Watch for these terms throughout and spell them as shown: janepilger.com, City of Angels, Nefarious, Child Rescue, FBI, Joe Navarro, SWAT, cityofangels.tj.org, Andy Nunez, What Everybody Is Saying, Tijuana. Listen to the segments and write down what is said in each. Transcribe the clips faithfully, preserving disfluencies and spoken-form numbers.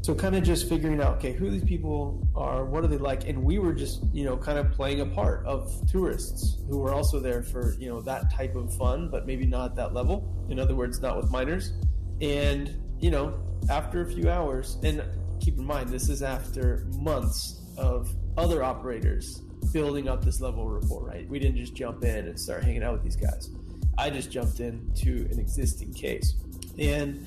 So kind of just figuring out, okay, who these people are, what are they like? And we were just, you know, kind of playing a part of tourists who were also there for, you know, that type of fun, but maybe not at that level. In other words, not with minors. And, you know, after a few hours, and keep in mind, this is after months of other operators building up this level of rapport, right? We didn't just jump in and start hanging out with these guys. I just jumped into an existing case. And,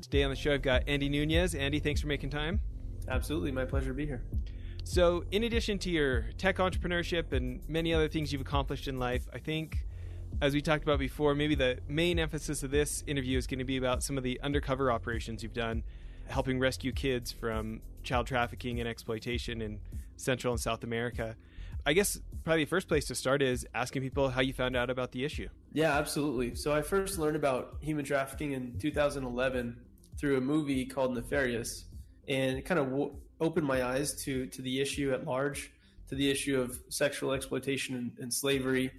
Today on the show, I've got Andy Nunez. Andy, thanks for making time. Absolutely. My pleasure to be here. So in addition to your tech entrepreneurship and many other things you've accomplished in life, I think, as we talked about before, maybe the main emphasis of this interview is going to be about some of the undercover operations you've done, helping rescue kids from child trafficking and exploitation in Central and South America. I guess probably the first place to start is asking people how you found out about the issue. Yeah, absolutely. So I first learned about human trafficking in two thousand eleven through a movie called Nefarious, and it kind of w- opened my eyes to to the issue at large, to the issue of sexual exploitation and, and slavery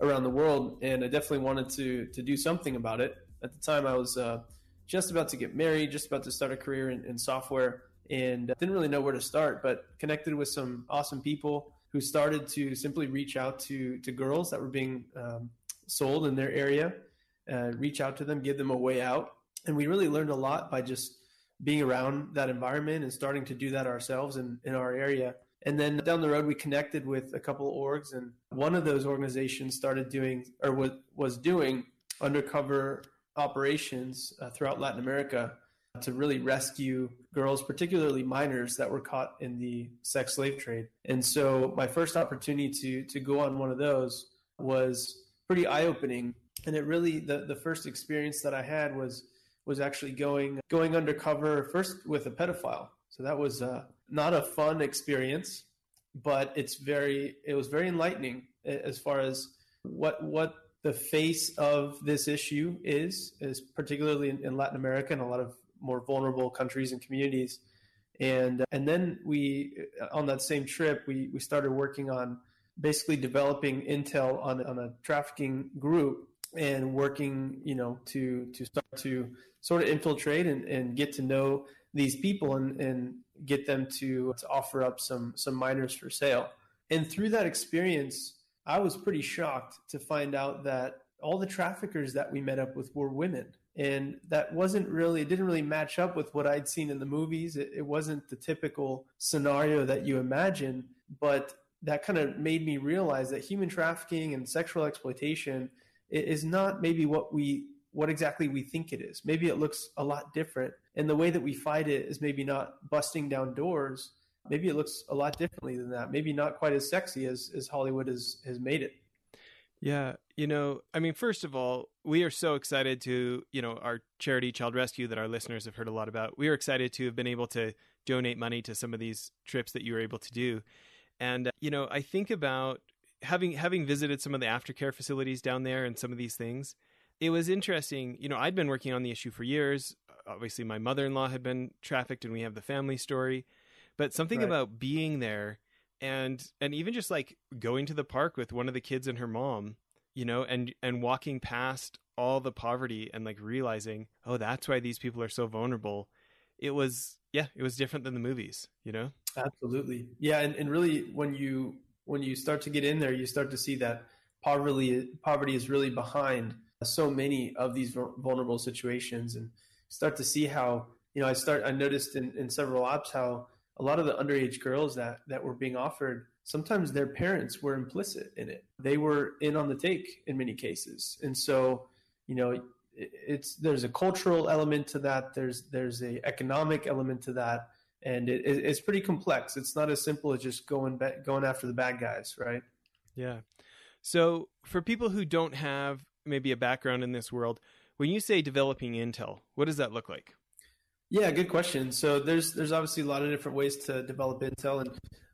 around the world. And I definitely wanted to to do something about it. At the time, I was uh, just about to get married, just about to start a career in, in software, and didn't really know where to start, but connected with some awesome people who started to simply reach out to to girls that were being um, sold in their area, uh, reach out to them, give them a way out. And we really learned a lot by just being around that environment and starting to do that ourselves in, in our area. And then down the road, we connected with a couple of orgs, and one of those organizations started doing, or was, was doing undercover operations uh, throughout Latin America to really rescue girls, particularly minors, that were caught in the sex slave trade. And so my first opportunity to to go on one of those was pretty eye-opening. And it really, the, the first experience that I had was was actually going going undercover first with a pedophile. So that was uh, not a fun experience, but it's very it was very enlightening as far as what what the face of this issue is, is particularly in, in Latin America and a lot of more vulnerable countries and communities. And and then we, on that same trip, we, we started working on basically developing intel on, on a trafficking group and working, you know, to, to start to sort of infiltrate and, and get to know these people and, and get them to, to offer up some, some minors for sale. And through that experience, I was pretty shocked to find out that all the traffickers that we met up with were women. And that wasn't really, it didn't really match up with what I'd seen in the movies. It, it wasn't the typical scenario that you imagine, but that kind of made me realize that human trafficking and sexual exploitation is not maybe what we, what exactly we think it is. Maybe it looks a lot different. And the way that we fight it is maybe not busting down doors. Maybe it looks a lot differently than that. Maybe not quite as sexy as, as Hollywood has, has made it. Yeah. You know, I mean, first of all, we are so excited to, you know, our charity Child Rescue that our listeners have heard a lot about. We are excited to have been able to donate money to some of these trips that you were able to do. And, uh, you know, I think about having having visited some of the aftercare facilities down there and some of these things. It was interesting. You know, I'd been working on the issue for years. Obviously, my mother-in-law had been trafficked and we have the family story. But something right. about being there and and even just like going to the park with one of the kids and her mom, you know, and, and walking past all the poverty and like realizing, oh, that's why these people are so vulnerable. It was, yeah, it was different than the movies, you know? Absolutely. Yeah. And, and really when you, when you start to get in there, you start to see that poverty, poverty is really behind so many of these vulnerable situations, and start to see how, you know, I start, I noticed in, in several ops, how a lot of the underage girls that, that were being offered, sometimes their parents were implicit in it. They were in on the take in many cases. And so, you know, it's, there's a cultural element to that. There's, there's a economic element to that. And it, it's pretty complex. It's not as simple as just going back, going after the bad guys. Right. Yeah. So for people who don't have maybe a background in this world, when you say developing intel, what does that look like? Yeah, good question. So there's there's obviously a lot of different ways to develop intel, and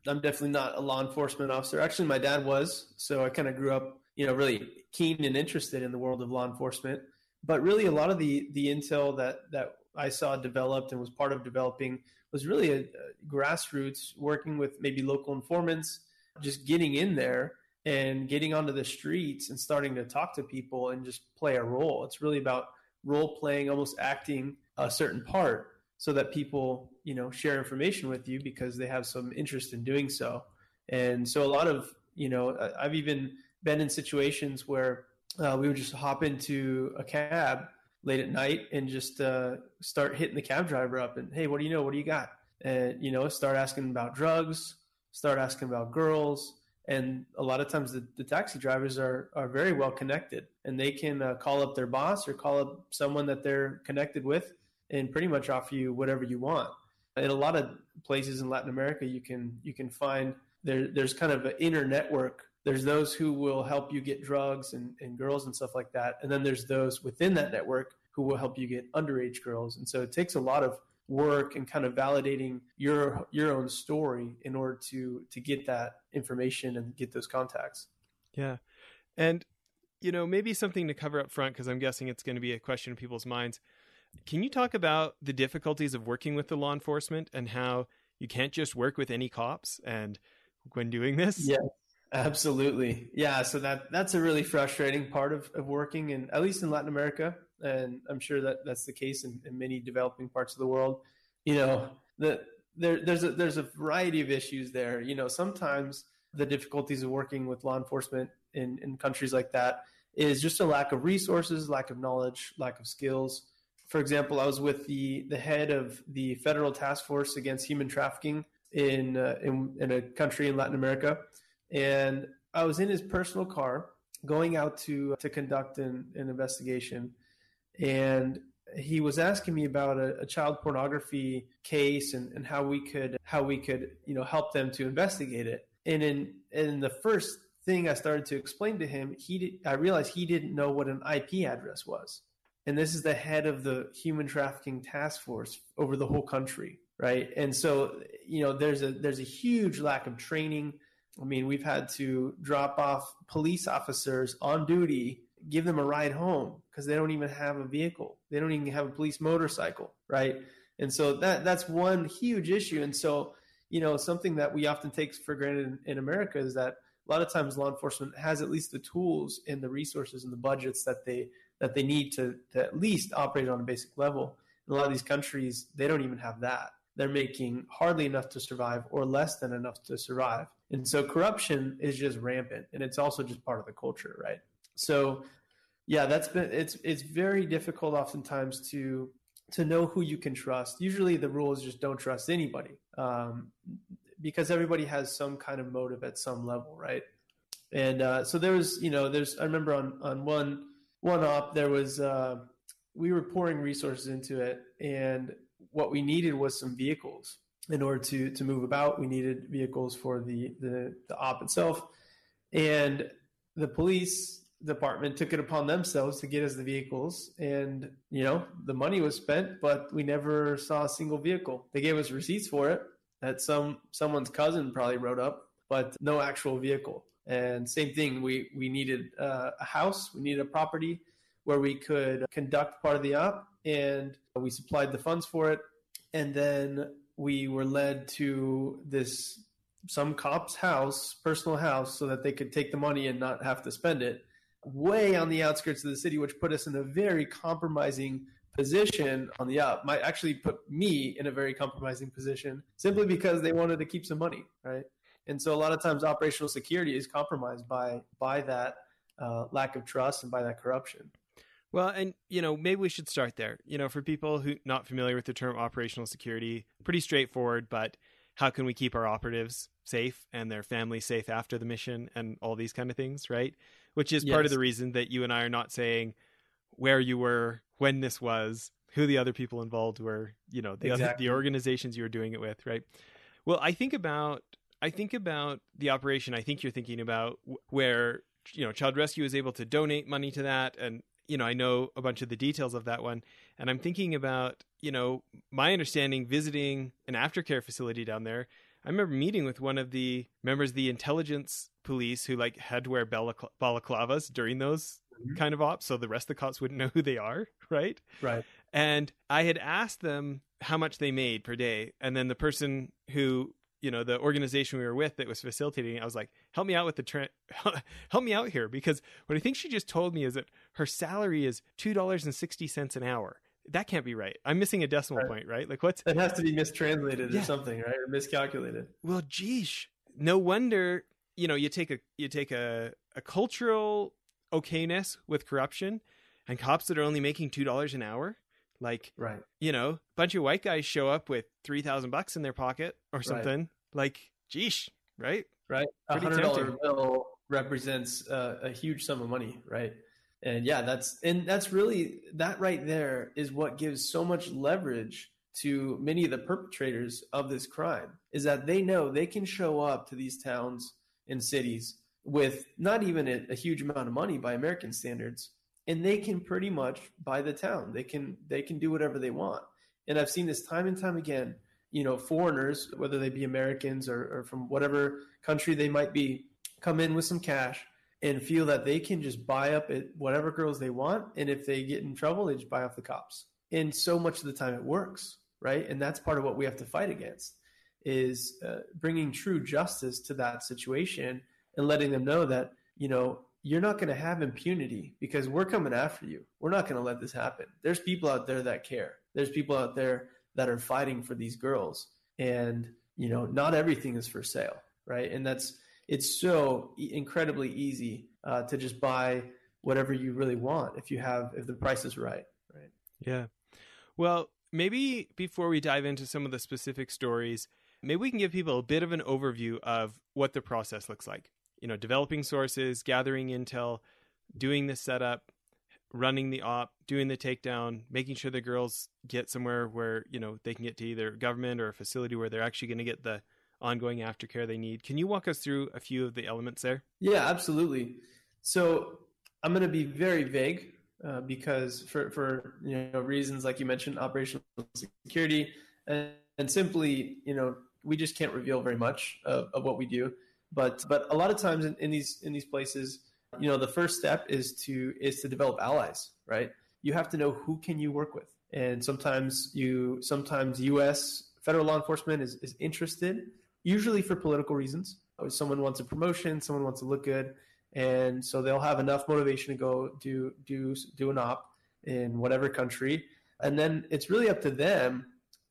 I'm definitely not a law enforcement officer. Actually, my dad was, so I kind of grew up, you know, really keen and interested in the world of law enforcement. But really, a lot of the the intel that that I saw developed and was part of developing was really a, a grassroots, working with maybe local informants, just getting in there and getting onto the streets and starting to talk to people and just play a role. It's really about role playing, almost acting a certain part so that people, you know, share information with you because they have some interest in doing so. And so a lot of, you know, I've even been in situations where uh, we would just hop into a cab late at night and just uh, start hitting the cab driver up and, hey, what do you know? What do you got? And, you know, start asking about drugs, start asking about girls. And a lot of times the, the taxi drivers are, are very well connected, and they can uh, call up their boss or call up someone that they're connected with and pretty much offer you whatever you want. In a lot of places in Latin America, you can you can find there there's kind of an inner network. There's those who will help you get drugs and, and girls and stuff like that. And then there's those within that network who will help you get underage girls. And so it takes a lot of work and kind of validating your your own story in order to to get that information and get those contacts. Yeah. And, you know, maybe something to cover up front, because I'm guessing it's going to be a question in people's minds. Can you talk about the difficulties of working with the law enforcement and how you can't just work with any cops and when doing this? Yeah, absolutely. Yeah. So that that's a really frustrating part of, of working, and at least in Latin America. And I'm sure that that's the case in, in many developing parts of the world. You know, the, there, there's, a, there's a variety of issues there. You know, sometimes the difficulties of working with law enforcement in, in countries like that is just a lack of resources, lack of knowledge, lack of skills. For example, I was with the, the head of the Federal Task Force Against Human Trafficking in, uh, in in a country in Latin America. And I was in his personal car going out to, to conduct an, an investigation. And he was asking me about a, a child pornography case and, and how we could how we could you know help them to investigate it. And in and the first thing I started to explain to him, he did, I realized he didn't know what an I P address was. And this is the head of the Human Trafficking Task Force over the whole country, right? And so you know there's a there's a huge lack of training. I mean, we've had to drop off police officers on duty, give them a ride home because they don't even have a vehicle. They don't even have a police motorcycle, right? And so that that's one huge issue. And so, you know, something that we often take for granted in, in America is that a lot of times law enforcement has at least the tools and the resources and the budgets that they that they need to, to at least operate on a basic level. In a lot of these countries, they don't even have that. They're making hardly enough to survive or less than enough to survive. And so corruption is just rampant, and it's also just part of the culture, right? So, yeah, that's been it's it's very difficult oftentimes to to know who you can trust. Usually, the rule is just don't trust anybody um, because everybody has some kind of motive at some level, right? And uh, so there was, you know, there's I remember on on one one op there was uh, we were pouring resources into it, and what we needed was some vehicles in order to to move about. We needed vehicles for the the, the op itself, and the police department took it upon themselves to get us the vehicles, and you know the money was spent, but we never saw a single vehicle. They gave us receipts for it that some someone's cousin probably wrote up, but no actual vehicle. And same thing, we we needed uh, a house, we needed a property where we could conduct part of the op, and we supplied the funds for it. And then we were led to this some cop's house, personal house, so that they could take the money and not have to spend it, way on the outskirts of the city, which put us in a very compromising position on the up. Might actually put me in a very compromising position simply because they wanted to keep some money, right? And so a lot of times operational security is compromised by by that uh, lack of trust and by that corruption. Well, and you know, maybe we should start there. You know, for people who not familiar with the term operational security, pretty straightforward, but how can we keep our operatives safe and their family safe after the mission and all these kind of things, right? Which is yes. Part of the reason that you and I are not saying where you were, when this was, who the other people involved were, you know, the exactly. other, the organizations you were doing it with, right? Well, I think about, I think about the operation I think you're thinking about where, you know, Child Rescue is able to donate money to that. And, you know, I know a bunch of the details of that one. And I'm thinking about, you know, my understanding, visiting an aftercare facility down there, I remember meeting with one of the members of the intelligence police who like had to wear balacl- balaclavas during those mm-hmm. kind of ops. So the rest of the cops wouldn't know who they are. Right. Right. And I had asked them how much they made per day. And then the person who, you know, the organization we were with that was facilitating, I was like, help me out with the tra- help me out here. Because what I think she just told me is that her salary is two dollars and sixty cents an hour. That can't be right. I'm missing a decimal right. point, right? Like what's that has to be mistranslated yeah. or something, right? Or miscalculated. Well, geesh. No wonder, you know, you take a you take a, a cultural okayness with corruption and cops that are only making two dollars an hour. Like right. you know, a bunch of white guys show up with three thousand bucks in their pocket or something. Right. Like, geesh, right? Right. A hundred dollar bill represents uh, a huge sum of money, right? And yeah, that's, and that's really, that right there is what gives so much leverage to many of the perpetrators of this crime, is that they know they can show up to these towns and cities with not even a, a huge amount of money by American standards. And they can pretty much buy the town. They can, they can do whatever they want. And I've seen this time and time again, you know, foreigners, whether they be Americans or, or from whatever country they might be, come in with some cash and feel that they can just buy up at whatever girls they want. And if they get in trouble, they just buy off the cops. And so much of the time it works, right? And that's part of what we have to fight against, is uh, bringing true justice to that situation and letting them know that, you know, you're not going to have impunity because we're coming after you. We're not going to let this happen. There's people out there that care. There's people out there that are fighting for these girls. And, you know, not everything is for sale, right? And that's, it's so incredibly easy uh, to just buy whatever you really want if you have, if the price is right. Right. Yeah. Well, maybe before we dive into some of the specific stories, maybe we can give people a bit of an overview of what the process looks like. You know, developing sources, gathering intel, doing the setup, running the op, doing the takedown, making sure the girls get somewhere where, you know, they can get to either government or a facility where they're actually going to get the ongoing aftercare they need. Can you walk us through a few of the elements there? Yeah, absolutely. So I'm going to be very vague uh, because for, for, you know, reasons like you mentioned, operational security, and, and simply, you know, we just can't reveal very much of, of what we do. But but a lot of times in, in these in these places, you know, the first step is to is to develop allies, right? You have to know who can you work with, and sometimes you sometimes U S federal law enforcement is, is interested. Usually for political reasons. Someone wants a promotion, someone wants to look good. And so they'll have enough motivation to go do do do an op in whatever country. And then it's really up to them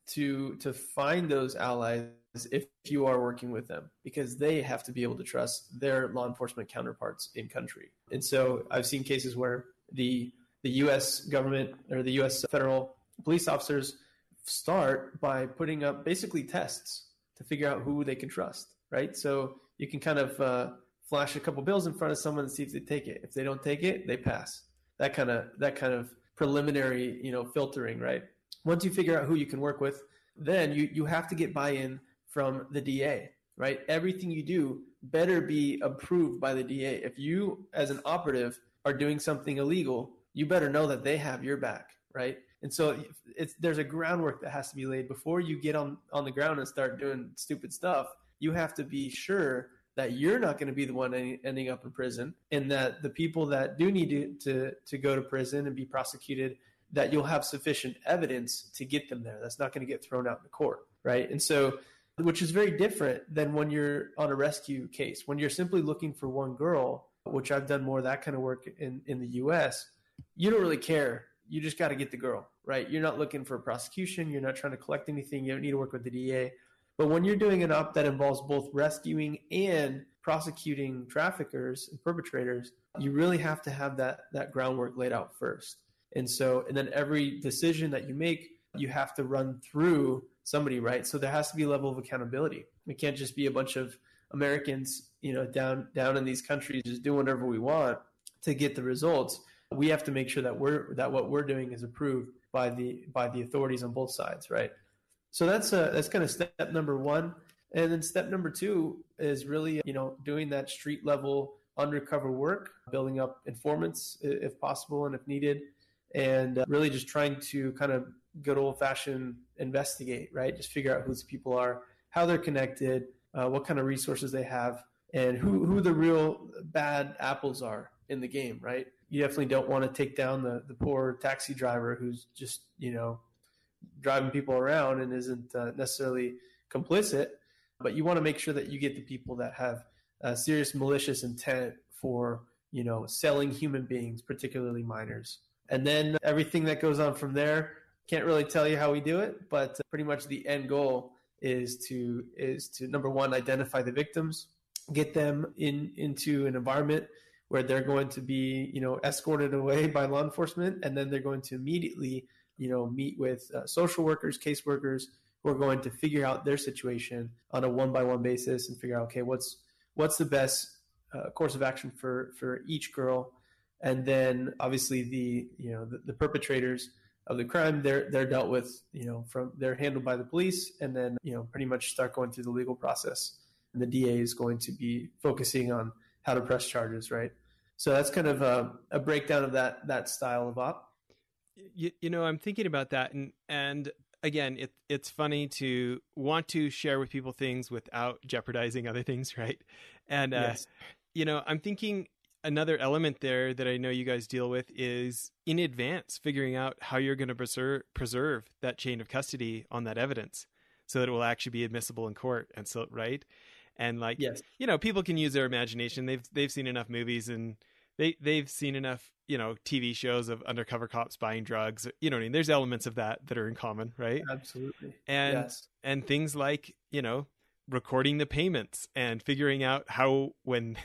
to to find those allies if you are working with them, because they have to be able to trust their law enforcement counterparts in country. And so I've seen cases where the the U S government or the U S federal police officers start by putting up basically tests to figure out who they can trust, right? So you can kind of uh, flash a couple bills in front of someone and see if they take it. If they don't take it, they pass. That kind of that kind of preliminary, you know, filtering, right? Once you figure out who you can work with, then you you have to get buy-in from the D A, right? Everything you do better be approved by the D A. If you, as an operative, are doing something illegal, you better know that they have your back, right? And so it's, there's a groundwork that has to be laid before you get on, on the ground and start doing stupid stuff. You have to be sure that you're not going to be the one any, ending up in prison, and that the people that do need to, to, to go to prison and be prosecuted, that you'll have sufficient evidence to get them there. That's not going to get thrown out in the court, right? And so, which is very different than when you're on a rescue case, when you're simply looking for one girl, which I've done more of that kind of work in, in the U S, you don't really care. You just got to get the girl, right? You're not looking for a prosecution. You're not trying to collect anything. You don't need to work with the D A. But when you're doing an op that involves both rescuing and prosecuting traffickers and perpetrators, you really have to have that, that groundwork laid out first. And so, and then every decision that you make, you have to run through somebody, right? So there has to be a level of accountability. We can't just be a bunch of Americans, you know, down, down in these countries, just do whatever we want to get the results. We have to make sure that we're that what we're doing is approved by the by the authorities on both sides, right? So that's a, that's kind of step number one, and then step number two is really, you know, doing that street level undercover work, building up informants if possible and if needed, and really just trying to kind of good old fashioned investigate, right? Just figure out who these people are, how they're connected, uh, what kind of resources they have, and who, who the real bad apples are in the game, right? You definitely don't want to take down the, the poor taxi driver who's just, you know, driving people around and isn't uh, necessarily complicit, but you want to make sure that you get the people that have uh, serious malicious intent for, you know, selling human beings, particularly minors. And then everything that goes on from there, can't really tell you how we do it, but pretty much the end goal is to, is to number one, identify the victims, get them in into an environment where they're going to be, you know, escorted away by law enforcement. And then they're going to immediately, you know, meet with uh, social workers, caseworkers, who are going to figure out their situation on a one-by-one basis and figure out, okay, what's what's the best uh, course of action for, for each girl. And then obviously the, you know, the, the perpetrators of the crime, they're they're dealt with, you know, from they're handled by the police, and then, you know, pretty much start going through the legal process. And the D A is going to be focusing on how to press charges, right? So that's kind of a, a breakdown of that that style of op. You, you know, I'm thinking about that, and and again, it it's funny to want to share with people things without jeopardizing other things, right? And uh, yes. You know, I'm thinking another element there that I know you guys deal with is in advance figuring out how you're going to preserve preserve that chain of custody on that evidence, so that it will actually be admissible in court, and so right, and like yes. You know, people can use their imagination. They've they've seen enough movies and. They, they've seen enough, you know, T V shows of undercover cops buying drugs. You know what I mean? There's elements of that that are in common, right? Absolutely. And yes. And things like, you know, recording the payments and figuring out how when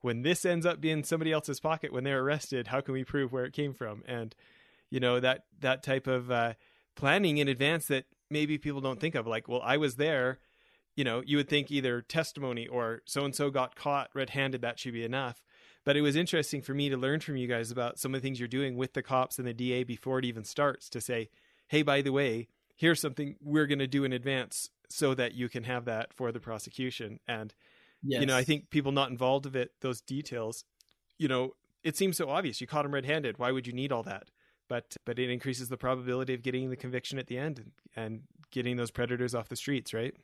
when this ends up being somebody else's pocket when they're arrested, how can we prove where it came from? And, you know, that that type of uh, planning in advance that maybe people don't think of. Like, well, I was there. You know, you would think either testimony or so-and-so got caught red-handed, that should be enough. But it was interesting for me to learn from you guys about some of the things you're doing with the cops and the D A before it even starts to say, hey, by the way, here's something we're going to do in advance so that you can have that for the prosecution. And, yes. You know, I think people not involved of it, those details, you know, it seems so obvious. You caught them red-handed. Why would you need all that? But but it increases the probability of getting the conviction at the end and, and getting those predators off the streets, right?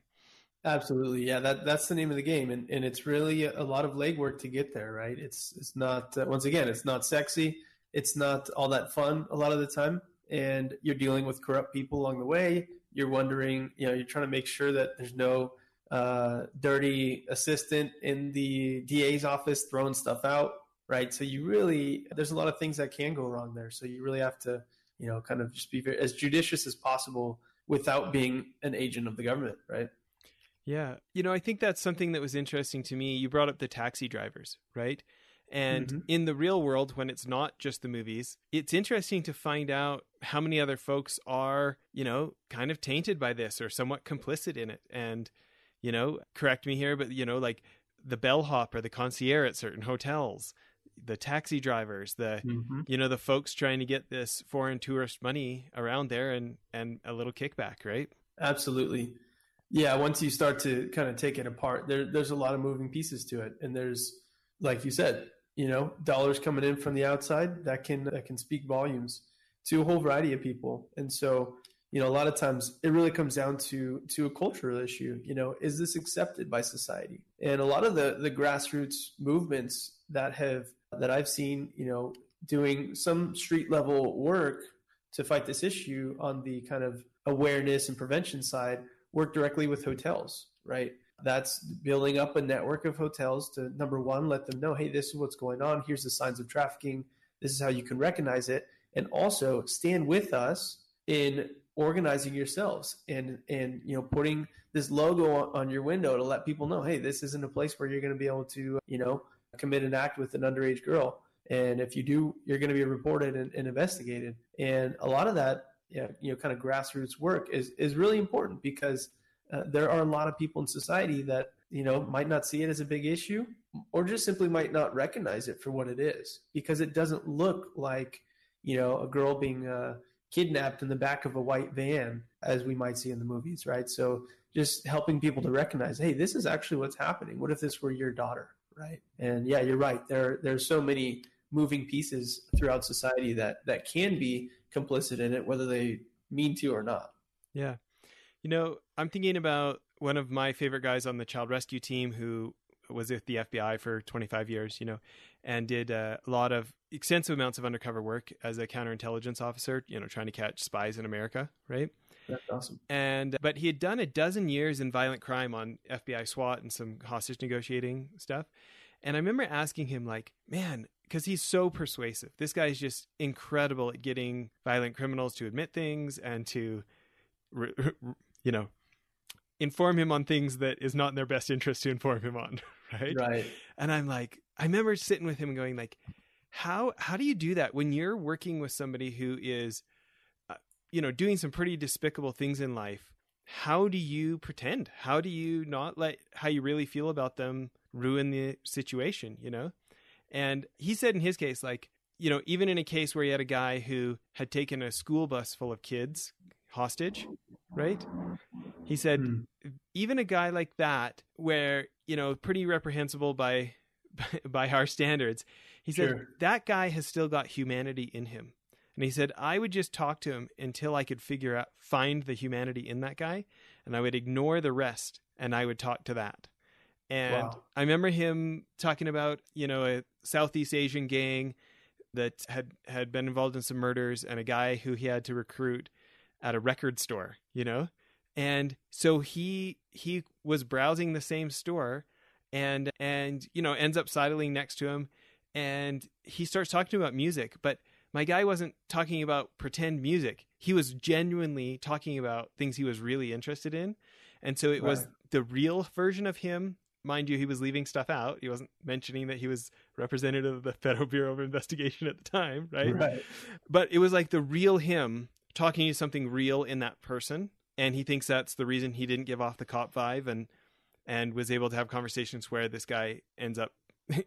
Absolutely. Yeah, that, that's the name of the game. And, and it's really a lot of legwork to get there, right? It's it's not, uh, once again, it's not sexy. It's not all that fun a lot of the time. And you're dealing with corrupt people along the way. You're wondering, you know, you're trying to make sure that there's no uh, dirty assistant in the D A's office throwing stuff out, right? So you really, there's a lot of things that can go wrong there. So you really have to, you know, kind of just be very, as judicious as possible without being an agent of the government, right? Yeah. You know, I think that's something that was interesting to me. You brought up the taxi drivers, right? And mm-hmm. In the real world, when it's not just the movies, it's interesting to find out how many other folks are, you know, kind of tainted by this or somewhat complicit in it. And, you know, correct me here, but, you know, like the bellhop or the concierge at certain hotels, the taxi drivers, the, mm-hmm. you know, the folks trying to get this foreign tourist money around there and, and a little kickback, right? Absolutely. Yeah, once you start to kind of take it apart, there, there's a lot of moving pieces to it. And there's, like you said, you know, dollars coming in from the outside that can that can speak volumes to a whole variety of people. And so, you know, a lot of times it really comes down to to a cultural issue. You know, is this accepted by society? And a lot of the, the grassroots movements that have that I've seen, you know, doing some street level work to fight this issue on the kind of awareness and prevention side work directly with hotels, right? That's building up a network of hotels to, number one, let them know, hey, this is what's going on. Here's the signs of trafficking. This is how you can recognize it. And also stand with us in organizing yourselves and, and you know, putting this logo on, on your window to let people know, hey, this isn't a place where you're going to be able to, you know, commit an act with an underage girl. And if you do, you're going to be reported and, and investigated. And a lot of that, yeah, you know, kind of grassroots work is, is really important because uh, there are a lot of people in society that, you know, might not see it as a big issue or just simply might not recognize it for what it is because it doesn't look like, you know, a girl being uh, kidnapped in the back of a white van as we might see in the movies, right? So just helping people to recognize, hey, this is actually what's happening. What if this were your daughter, right? And yeah, you're right. There, there's so many moving pieces throughout society that, that can be complicit in it, whether they mean to or not. Yeah. You know, I'm thinking about one of my favorite guys on the Child Rescue team who was with the F B I for twenty-five years, you know, and did a lot of extensive amounts of undercover work as a counterintelligence officer, you know, trying to catch spies in America, right? That's awesome. And, but he had done a dozen years in violent crime on F B I SWAT and some hostage negotiating stuff. And I remember asking him, like, man, because he's so persuasive. This guy's just incredible at getting violent criminals to admit things and to, you know, inform him on things that is not in their best interest to inform him on, right? Right. And I'm like, I remember sitting with him and going, like, how how do you do that when you're working with somebody who is, uh, you know, doing some pretty despicable things in life? How do you pretend? How do you not let how you really feel about them ruin the situation, you know? And he said in his case, like, you know, even in a case where he had a guy who had taken a school bus full of kids hostage, right? He said, hmm. even a guy like that, where, you know, pretty reprehensible by by our standards, he sure. said, that guy has still got humanity in him. And he said, I would just talk to him until I could figure out, find the humanity in that guy, and I would ignore the rest, and I would talk to that. And wow. I remember him talking about, you know, a Southeast Asian gang that had, had been involved in some murders, and a guy who he had to recruit at a record store, you know? And so he he was browsing the same store and, and you know, ends up sidling next to him. And he starts talking about music. But my guy wasn't talking about pretend music. He was genuinely talking about things he was really interested in. And so it right. was the real version of him. Mind you, he was leaving stuff out. He wasn't mentioning that he was representative of the Federal Bureau of Investigation at the time, right? right. But it was like the real him talking to something real in that person. And he thinks that's the reason he didn't give off the cop vibe and and was able to have conversations where this guy ends up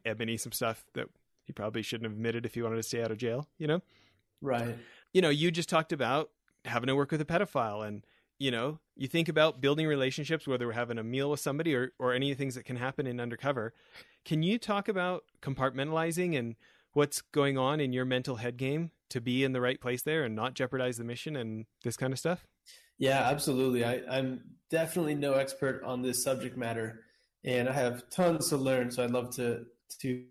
ebony some stuff that he probably shouldn't have admitted if he wanted to stay out of jail, you know? Right. You know, you just talked about having to work with a pedophile. And, you know, you think about building relationships, whether we're having a meal with somebody or, or any of the things that can happen in undercover. Can you talk about compartmentalizing and what's going on in your mental head game to be in the right place there and not jeopardize the mission and this kind of stuff? Yeah, absolutely. I, I'm definitely no expert on this subject matter, and I have tons to learn. So I'd love to to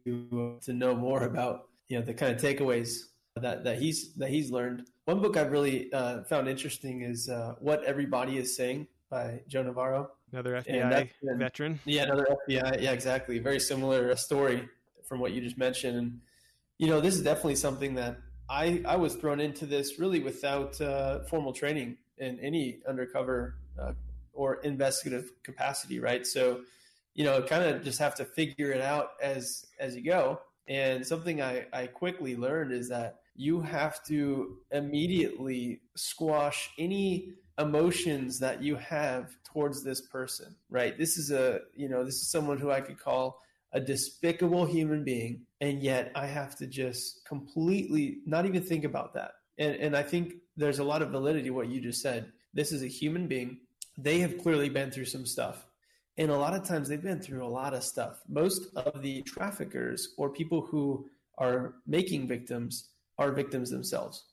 to know more about, you know, the kind of takeaways that, that he's that he's learned. One book I've really uh, found interesting is uh, What Everybody Is Saying by Joe Navarro. Another F B I been, veteran. Yeah, another F B I. Yeah, exactly. Very similar story from what you just mentioned. And, you know, this is definitely something that I, I was thrown into this really without uh, formal training in any undercover uh, or investigative capacity, right? So, you know, kind of just have to figure it out as as you go. And something I, I quickly learned is that you have to immediately squash any emotions that you have towards this person, right? This is a, you know, this is someone who I could call a despicable human being, and yet I have to just completely not even think about that. And and I think there's a lot of validity to what you just said. This is a human being. They have clearly been through some stuff. And a lot of times they've been through a lot of stuff. Most of the traffickers or people who are making victims are victims themselves,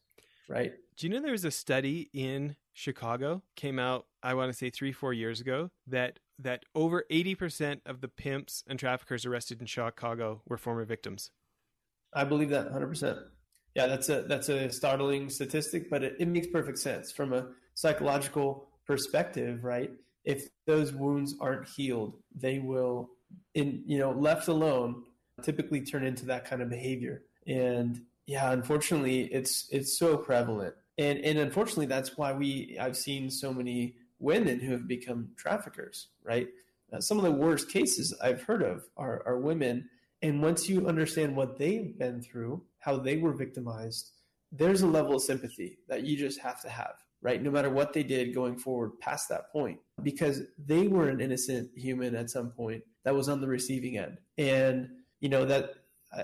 right? Do you know there was a study in Chicago, came out, I want to say three, four years ago, that that over eighty percent of the pimps and traffickers arrested in Chicago were former victims? I believe that one hundred percent. Yeah, that's a that's a startling statistic, but it, it makes perfect sense from a psychological perspective, right? If those wounds aren't healed, they will, in you know, left alone, typically turn into that kind of behavior. And yeah, unfortunately, it's it's so prevalent, and and unfortunately, that's why we I've seen so many women who have become traffickers, right? Uh, some of the worst cases I've heard of are are women. And once you understand what they've been through, how they were victimized, there's a level of sympathy that you just have to have, right? No matter what they did going forward past that point, because they were an innocent human at some point that was on the receiving end. And, you know, that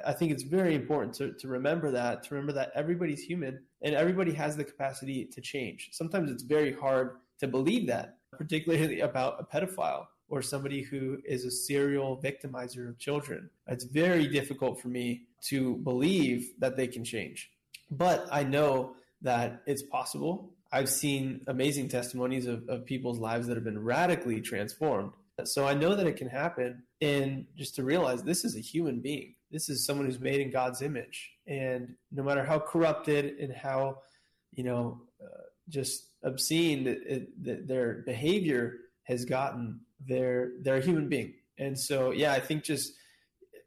I think it's very important to, to remember that, to remember that everybody's human and everybody has the capacity to change. Sometimes it's very hard to believe that, particularly about a pedophile or somebody who is a serial victimizer of children. It's very difficult for me to believe that they can change. But I know that it's possible. I've seen amazing testimonies of, of people's lives that have been radically transformed. So I know that it can happen. And just to realize this is a human being. This is someone who's made in God's image. And no matter how corrupted and how, you know, uh, just obscene that, it, that their behavior has gotten, they're, they're a human being. And so, yeah, I think just,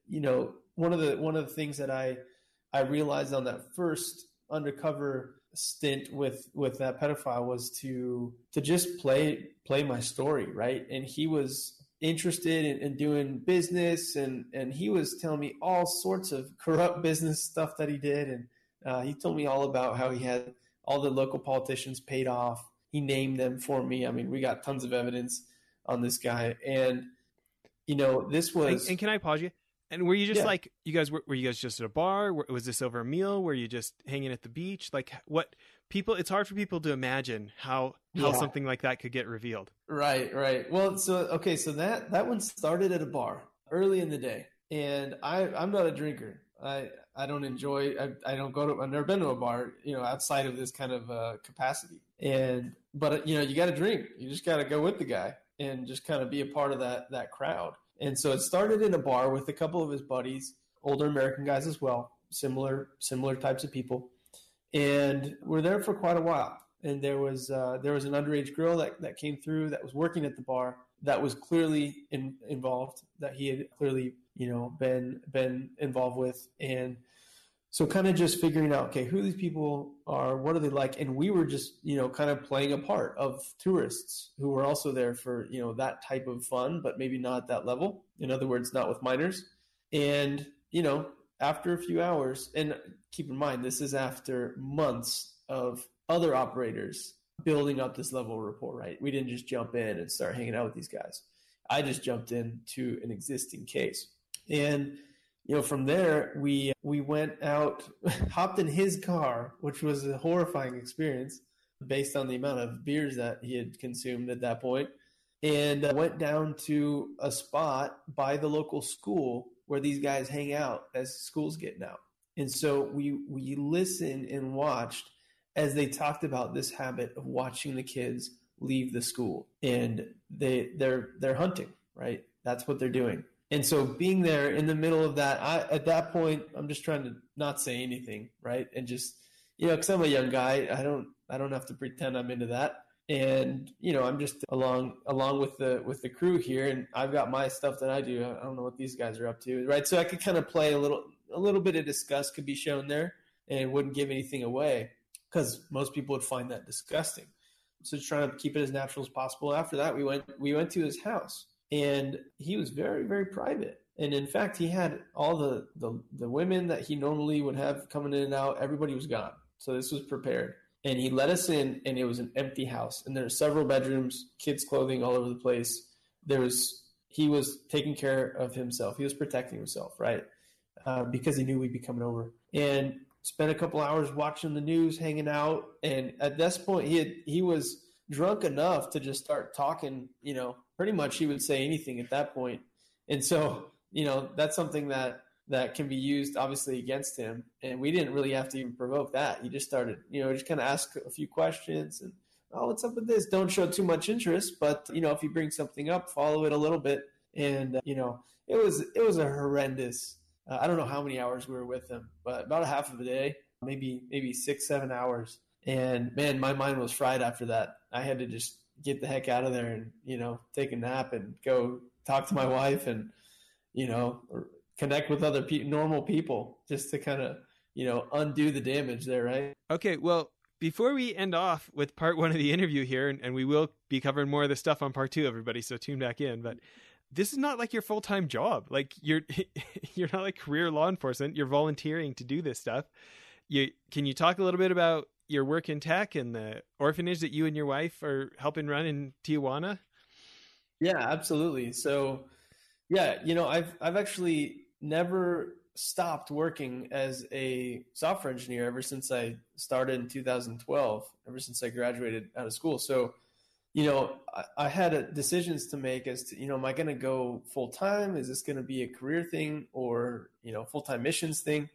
you know, one of the, one of the things that I, I realized on that first undercover stint with, with that pedophile was to, to just play, play my story. Right. And he was interested in, in doing business, and, and he was telling me all sorts of corrupt business stuff that he did. And uh, he told me all about how he had all the local politicians paid off. He named them for me. I mean, we got tons of evidence on this guy. And, you know, this was, and, and can I pause you? And were you just yeah. like, you guys, were, were you guys just at a bar? Was this over a meal? Were you just hanging at the beach? Like what people, it's hard for people to imagine how, how yeah. something like that could get revealed. Right, right. Well, so, okay. So that, that one started at a bar early in the day, and I, I'm not a drinker. I, I don't enjoy, I, I don't go to, I've never been to a bar, you know, outside of this kind of uh, capacity. And, but you know, you got to drink, you just got to go with the guy and just kind of be a part of that, that crowd. And so it started in a bar with a couple of his buddies, older American guys as well, similar similar types of people, and we're there for quite a while. And there was uh, there was an underage girl that, that came through that was working at the bar that was clearly in, involved, that he had clearly you know been been involved with, and so kind of just figuring out, okay, who these people are, what are they like, and we were just you know kind of playing a part of tourists who were also there for you know that type of fun, but maybe not at that level. In other words, not with minors. And you know after a few hours, and keep in mind this is after months of other operators building up this level of rapport, right? We didn't just jump in and start hanging out with these guys. I just jumped into an existing case. And you know, from there, we we went out, hopped in his car, which was a horrifying experience based on the amount of beers that he had consumed at that point, and uh, went down to a spot by the local school where these guys hang out as school's getting out. And so we we listened and watched as they talked about this habit of watching the kids leave the school, and they they're they're hunting, right? That's what they're doing. And so being there in the middle of that, I, at that point, I'm just trying to not say anything, right? And just, you know, because I'm a young guy, I don't, I don't have to pretend I'm into that. And you know, I'm just along, along with the with the crew here, and I've got my stuff that I do. I don't know what these guys are up to, right? So I could kind of play a little, a little bit of disgust could be shown there, and wouldn't give anything away because most people would find that disgusting. So just trying to keep it as natural as possible. After that, we went, we went to his house. And he was very, very private. And in fact, he had all the, the, the women that he normally would have coming in and out. Everybody was gone. So this was prepared. And he let us in, and it was an empty house. And there were several bedrooms, kids' clothing all over the place. There was, he was taking care of himself. He was protecting himself, right? Uh, because he knew we'd be coming over. And spent a couple hours watching the news, hanging out. And at this point, he had, he was drunk enough to just start talking, you know, pretty much he would say anything at that point. And so, you know, that's something that, that can be used obviously against him. And we didn't really have to even provoke that. He just started, you know, just kind of ask a few questions and, oh, what's up with this? Don't show too much interest, but you know, if you bring something up, follow it a little bit. And, uh, you know, it was, it was a horrendous, uh, I don't know how many hours we were with him, but about a half of a day, maybe, maybe six, seven hours. And man, my mind was fried after that. I had to just get the heck out of there and, you know, take a nap and go talk to my wife and, you know, connect with other pe- normal people just to kind of, you know, undo the damage there, right? Okay, well, before we end off with part one of the interview here, and, and we will be covering more of this stuff on part two, everybody, so tune back in, but this is not like your full-time job. Like, you're you're not like career law enforcement. You're volunteering to do this stuff. You Can you talk a little bit about your work in tech and the orphanage that you and your wife are helping run in Tijuana? Yeah, absolutely. So yeah, you know, I've, I've actually never stopped working as a software engineer ever since I started in two thousand twelve, ever since I graduated out of school. So, you know, I, I had a, decisions to make as to, you know, am I going to go full-time? Is this going to be a career thing or, you know, full-time missions thing?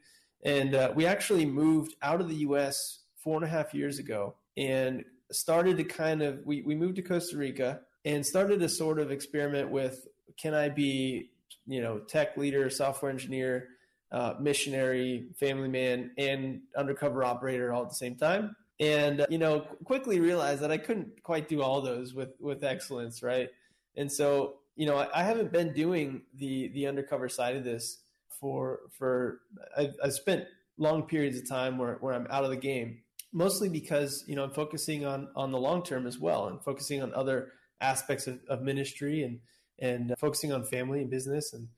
And uh, we actually moved out of the U S four and a half years ago and started to kind of, we, we moved to Costa Rica and started to sort of experiment with, can I be, you know, tech leader, software engineer, uh, missionary, family man, and undercover operator all at the same time? And, uh, you know, quickly realized that I couldn't quite do all those with, with excellence, right? And so, you know, I, I haven't been doing the the undercover side of this for, for I've, I've spent long periods of time where, where I'm out of the game, mostly because, you know, I'm focusing on, on the long term as well and focusing on other aspects of, of ministry and, and uh, focusing on family and business. And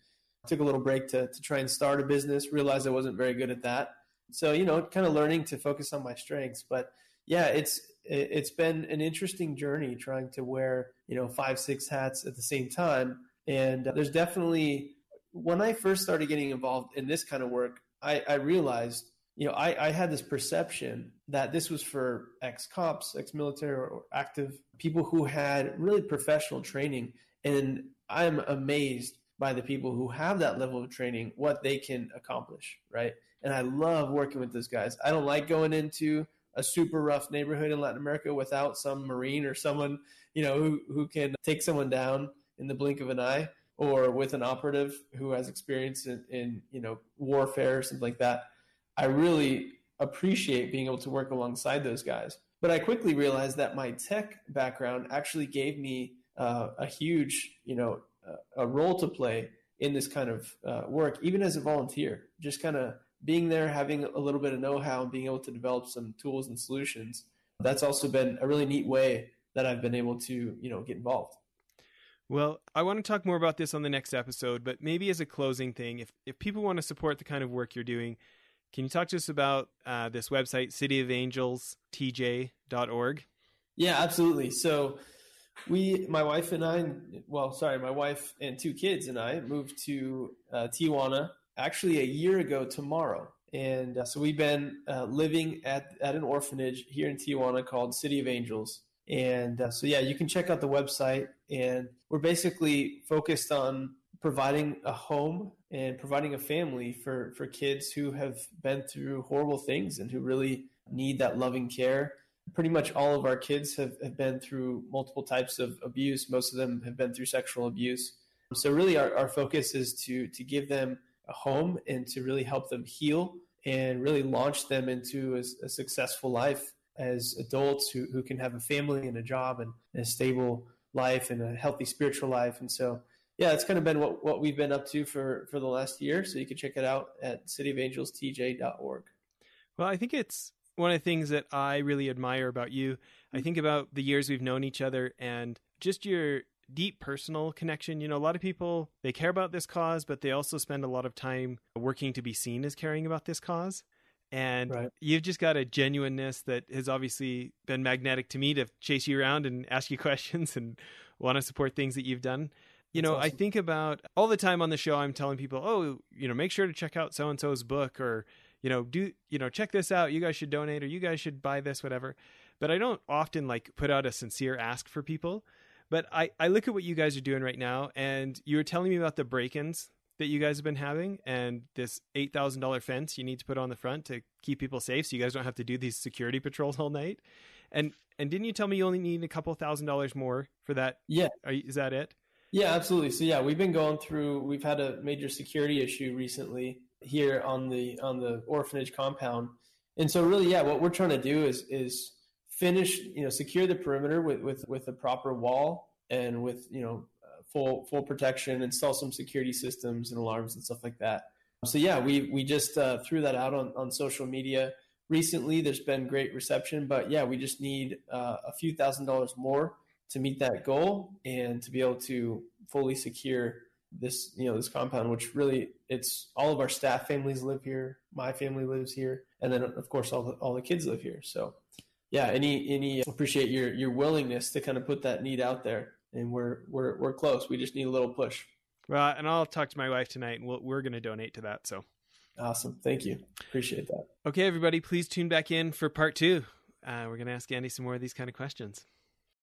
I took a little break to, to try and start a business, realized I wasn't very good at that. So, you know, kind of learning to focus on my strengths. But yeah, it's it's been an interesting journey trying to wear, you know, five, six hats at the same time. And there's definitely, when I first started getting involved in this kind of work, I, I realized, you know, I, I had this perception that this was for ex-cops, ex-military or active people who had really professional training. And I'm amazed by the people who have that level of training, what they can accomplish, right? And I love working with those guys. I don't like going into a super rough neighborhood in Latin America without some Marine or someone, you know, who, who can take someone down in the blink of an eye, or with an operative who has experience in, in you know, warfare or something like that. I really appreciate being able to work alongside those guys. But I quickly realized that my tech background actually gave me uh, a huge, you know, a role to play in this kind of uh, work, even as a volunteer, just kind of being there, having a little bit of know-how and being able to develop some tools and solutions. That's also been a really neat way that I've been able to, you know, get involved. Well, I want to talk more about this on the next episode, but maybe as a closing thing, if, if people want to support the kind of work you're doing, can you talk to us about uh, this website, city of angels t j dot org? Yeah, absolutely. So We, my wife and I, well, sorry, my wife and two kids and I moved to uh, Tijuana actually a year ago tomorrow. And uh, so we've been uh, living at, at an orphanage here in Tijuana called City of Angels. And uh, so, yeah, you can check out the website. And we're basically focused on providing a home and providing a family for, for kids who have been through horrible things and who really need that loving care. Pretty much all of our kids have, have been through multiple types of abuse. Most of them have been through sexual abuse. So really our, our focus is to to give them a home and to really help them heal and really launch them into a, a successful life as adults who, who can have a family and a job and a stable life and a healthy spiritual life. And so, yeah, it's kind of been what, what we've been up to for, for the last year. So you can check it out at city of angels t j dot org. Well, I think it's one of the things that I really admire about you. I think about the years we've known each other and just your deep personal connection. You know, a lot of people, they care about this cause, but they also spend a lot of time working to be seen as caring about this cause. And right. You've just got a genuineness that has obviously been magnetic to me to chase you around and ask you questions and want to support things that you've done. You know, awesome. I think about all the time on the show, I'm telling people, oh, you know, make sure to check out so-and-so's book, or you know, do, you know, check this out. You guys should donate, or you guys should buy this, whatever. But I don't often like put out a sincere ask for people, but I, I look at what you guys are doing right now. And you were telling me about the break-ins that you guys have been having and this eight thousand dollars fence you need to put on the front to keep people safe. So you guys don't have to do these security patrols all night. And, and didn't you tell me you only need a couple thousand dollars more for that? Yeah. Are you, is that it? Yeah, absolutely. So yeah, we've been going through, we've had a major security issue recently here on the on the orphanage compound. And so really, yeah, what we're trying to do is is finish, you know, secure the perimeter with with with a proper wall and with, you know, full full protection, install some security systems and alarms and stuff like that. So yeah, we we just uh, threw that out on, on social media recently. There's been great reception, but yeah, we just need uh, a few thousand dollars more to meet that goal and to be able to fully secure this, you know, this compound, which really it's all of our staff families live here. My family lives here. And then of course, all the, all the kids live here. So yeah, any, any appreciate your, your willingness to kind of put that need out there. And we're, we're, we're close. We just need a little push. Well, and I'll talk to my wife tonight and we'll, we're going to donate to that. So awesome. Thank you. Appreciate that. Okay, everybody, please tune back in for part two. Uh, we're going to ask Andy some more of these kind of questions.